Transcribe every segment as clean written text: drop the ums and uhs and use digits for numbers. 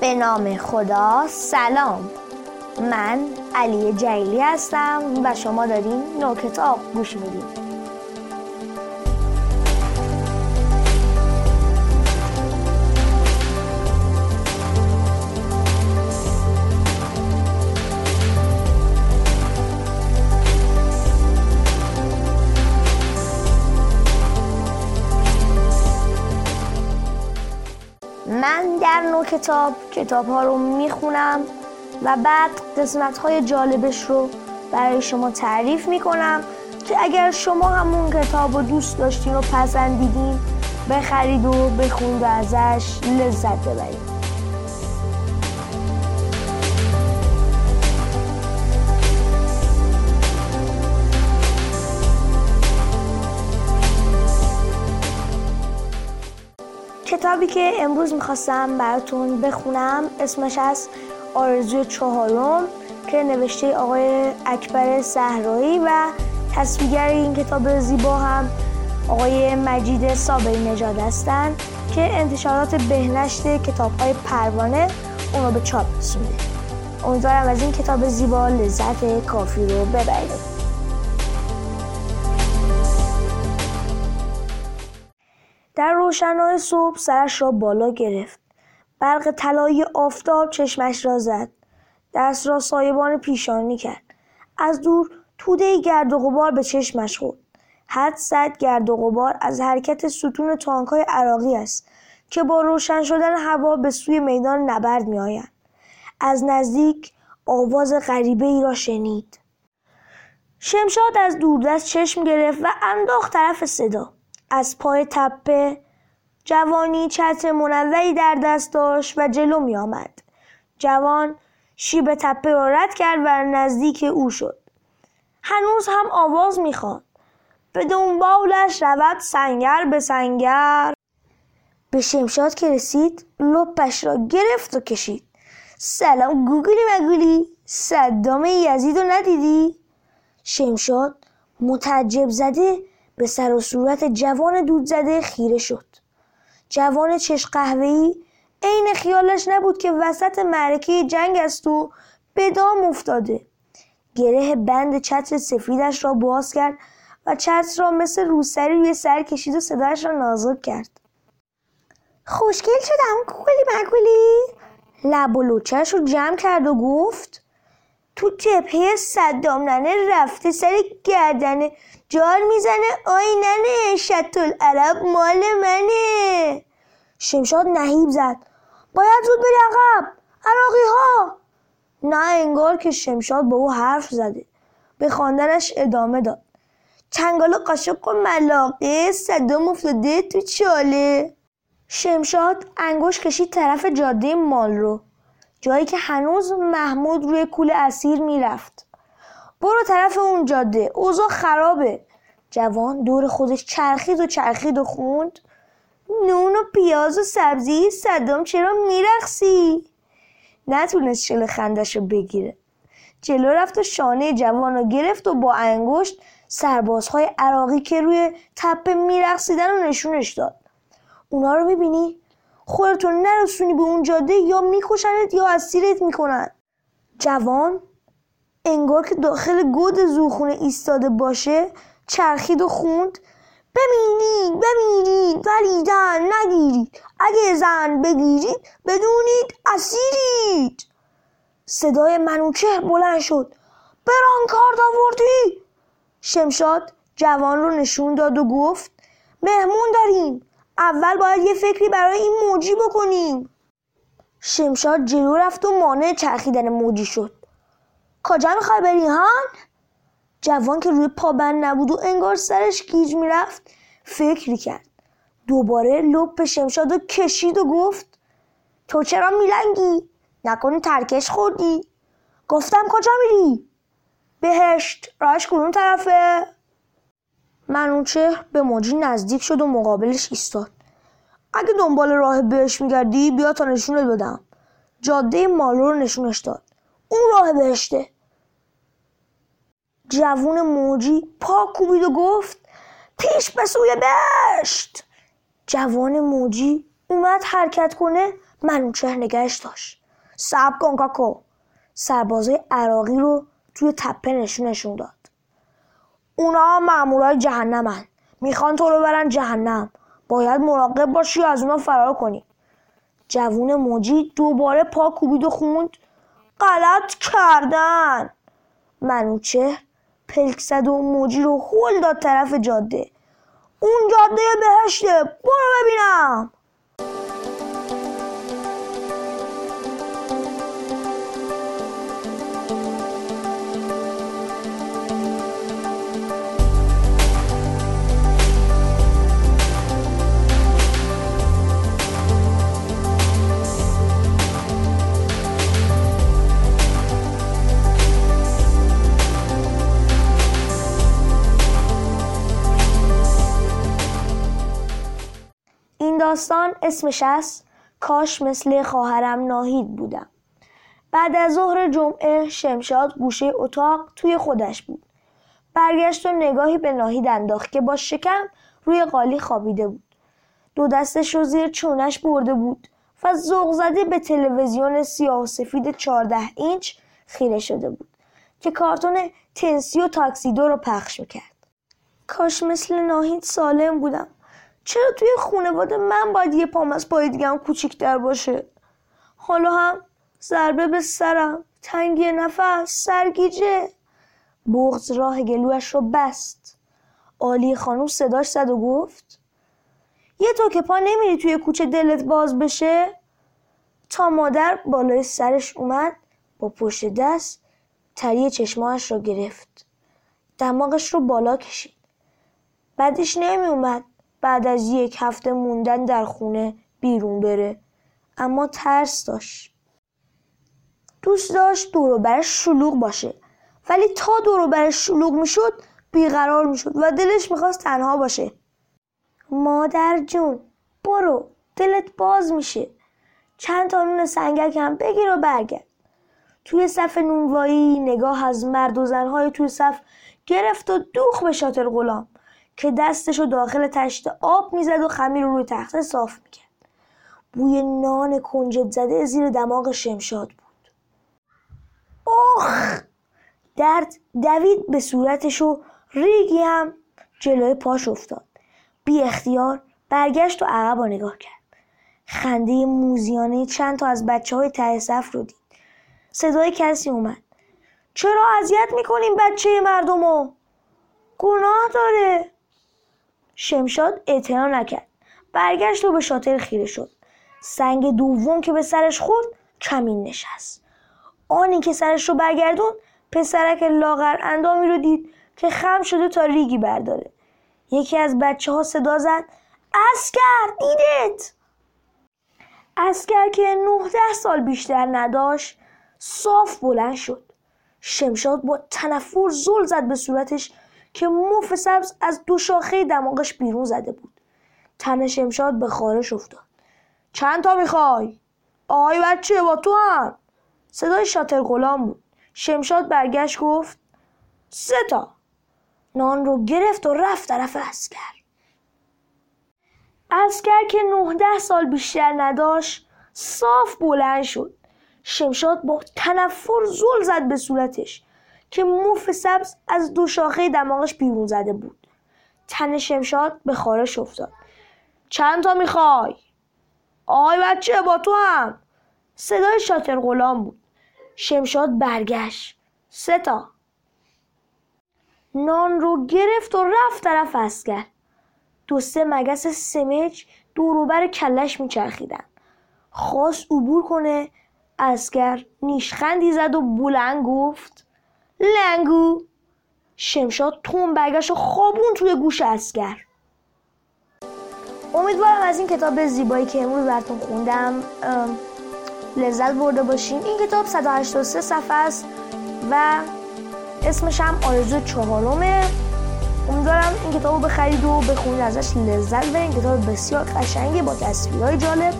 به نام خدا. سلام، من علی جعیلی هستم و شما دارین نوکتاب گوش میدین. من در نوکتاب کتاب‌ها رو میخونم و بعد قسمت‌های جالبش رو برای شما تعریف میکنم که اگر شما همون کتاب رو دوست داشتین و پسندیدین بخرید و بخونید و ازش لذت ببرید. کتابی که امروز میخواستم براتون بخونم اسمش از آرزوی چهارم که نوشته آقای اکبر صحرایی و تصویرگر این کتاب زیبا هم آقای مجید سابه نجاد هستن که انتشارات به نشر کتاب‌های پروانه اون رو به چاپ رسونده. امیدوارم از این کتاب زیبا لذت کافی رو ببرید. در روشنای صبح سرش را بالا گرفت. برق طلایی آفتاب چشمش را زد. دست را سایبان پیشانی کرد. از دور توده گرد و غبار به چشمش خورد. حد زد گرد و غبار از حرکت ستون تانک‌های عراقی است که با روشن شدن هوا به سوی میدان نبرد می‌آیند. از نزدیک آواز غریبه‌ای را شنید. شمشاد از دوردست چشم گرفت و انداخت طرف صدا. از پای تپه جوانی چتر منوری در دست داشت و جلو می آمد. جوان شیب تپه را رد کرد و نزدیک او شد. هنوز هم آواز می خواند. به دنبالش رود سنگر به سنگر. به شمشاد که رسید لپش را گرفت و کشید. سلام گوگلی مگولی، صدام یزید رو ندیدی؟ شمشاد متعجب زده به سر و صورت جوان دود زده خیره شد. جوان چشم قهوه‌ای عین خیالش نبود که وسط معرکه جنگ است و به دام افتاده. گره بند چتر سفیدش را باز کرد و چتر را مثل روسری روی سر کشید و صدایش را نازک کرد. خوشگل شدم گوگلی مگولی. لب و لوچه‌اش رو جمع کرد و گفت تو جبهه صدام ننه رفته سر گردنه، جار میزنه آی ننه، شط‌العرب مال منه. شمشاد نهیب زد باید زود بری عقب، عراقی ها. نه انگار که شمشاد با او حرف زده. به خواندنش ادامه داد. چنگال قاشق و ملاقه، صدام افتاده تو چاله. شمشاد انگشت کشید طرف جاده مال رو، جایی که هنوز محمود روی کوله اسیر میرفت. برو طرف اون جاده، اوضاع خرابه. جوان دور خودش چرخید و چرخید و خوند نون و پیاز و سبزی، صدام چرا میرقصی؟ نتونست شل خندش رو بگیره. جلو رفت و شانه جوان رو گرفت و با انگشت سربازهای عراقی که روی تپه میرقصیدن رو نشونش داد. اونا رو میبینی؟ خودتو نرسونی به اون جاده یا میکشنت یا اسیرت میکنن. جوان انگار که داخل گود زوخونه ایستاده باشه چرخید و خوند بمیرید بمیرید ولیدن نگیرید، اگه زن بگیرید بدونید اسیرید. صدای منوچه بلند شد. بران کارد آوردی؟ شمشاد جوان رو نشون داد و گفت مهمون داریم، اول باید یه فکری برای این موجی بکنیم. شمشاد جلو رفت و مانع چرخیدن موجی شد. کجا میخوای بری هان؟ جوان که روی پابند نبود و انگار سرش گیج میرفت فکری کرد. دوباره لپ شمشاد رو کشید و گفت تو چرا میلنگی؟ نکنی ترکش خوردی؟ گفتم کجا میری؟ بهشت، راهش کدوم طرفه؟ منوچه به موجی نزدیک شد و مقابلش ایستاد. اگه دنبال راه بهش میگردی بیا تا نشونت بدم. جاده مالو رو نشونش داد. اون راه بهشته. جوون موجی پا کوبید و گفت پیش به سوی بهشت. جوان موجی اومد حرکت کنه منوچهر نگهش داشت. صبر کن کاکو. سربازای عراقی رو توی تپه نشونشون داد. اونا مأمورای جهنمن. میخوان تو رو برن جهنم. باید مراقب باشی و از اونا فرار کنی. جوون مجید دوباره پا کوبید و خوند غلط کردن. منوچهر پلک زد و مجید رو هل داد طرف جاده. اون جاده بهشته، برو ببینم. داستان اسمش است کاش مثل خواهرم ناهید بودم. بعد از ظهر جمعه شمشاد گوشه اتاق توی خودش بود. برگشت و نگاهی به ناهید انداخت که با شکم روی قالی خوابیده بود. دو دستش رو زیر چونش برده بود و ذوق زده به تلویزیون سیاه و سفید 14 اینچ خیره شده بود که کارتون تنسی و تاکسیدو رو پخش میکرد. کاش مثل ناهید سالم بودم. چرا توی خانواده من باید یه پام از پای دیگه هم کوچیک‌تر باشه؟ حالا هم ضربه به سرم، تنگی نفس، سرگیجه. بغض راه گلویش رو بست. عالی خانوم صداش زد و گفت یه تو که پا نمیری توی کوچه دلت باز بشه؟ تا مادر بالای سرش اومد با پشت دست تری چشماش رو گرفت. دماغش رو بالا کشید. بعدش نمی اومد. بعد از یک هفته موندن در خونه بیرون بره. اما ترس داشت. دوست داشت دور و برش شلوغ باشه. ولی تا دور و برش شلوغ میشد بیقرار میشد و دلش میخواست تنها باشه. مادر جون برو دلت باز میشه. چند تا نون سنگک هم بگیر و برگرد. توی صف نونوایی نگاه از مرد و زنهای توی صف گرفت و دوخ به شاطر غلام که دستشو داخل تشت آب میزد و خمیر رو روی تخته صاف میکرد. بوی نان کنجد زده زیر دماغ شمشاد بود. آخ! درد دوید به صورتش و ریگی هم جلوی پاش افتاد. بی اختیار برگشت و عقب رو نگاه کرد. خنده موزیانه چند تا از بچه‌های ته صف رو دید. صدای کسی اومد. چرا اذیت میکنیم بچه مردمو؟ گناه داره. شمشاد اعتنا نکرد. برگشت و به شاطر خیره شد. سنگ دوم که به سرش خورد کمین نشست. آنی که سرش رو برگردون پسرک لاغر اندامی رو دید که خم شده تا ریگی برداره. یکی از بچه ها صدا زد عسکر دیدت. عسکر که 19 سال بیشتر نداشت صاف بلند شد. شمشاد با تنفر زل زد به صورتش که موف سبز از دو شاخه دماغش بیرون زده بود. تن شمشاد به خارش افتاد. چند تا میخوای؟ آهای بچه با تو هم. صدای شاطر غلام بود. شمشاد برگشت گفت 3 تا. نان رو گرفت و رفت طرف عسکر. عسکر که 19 سال بیشتر نداشت صاف بلند شد. شمشاد با تنفر زل زد به صورتش که موف سبز از دو شاخه دماغش بیرون زده بود. تن شمشاد به خارش افتاد. چند تا میخوای؟ آهای بچه با تو هم. صدای شاطر غلام بود. شمشاد برگشت. 3 تا. نان رو گرفت و رفت طرف عسکر. 2-3 مگس سمج دوروبر کلش میچرخیدن. خواست عبور کنه. عسکر نیشخندی زد و بلند گفت لنگو. شمشاد تون برگشت و خوابون توی گوش عسکر. امیدوارم از این کتاب زیبایی که امروز براتون خوندم لذت برده باشین. این کتاب 183 صفحه است و اسمش هم آرزوی چهارمه. امیدوارم این کتاب رو بخرید و بخونید ازش لذت ببرین. کتاب بسیار قشنگه با تصویرهای جالب.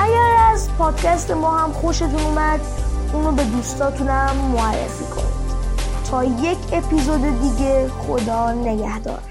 اگر از پادکست ما هم خوشتون اومد اونو به دوستاتونم معرفی کنید. تا یک اپیزود دیگه خدا نگهدار.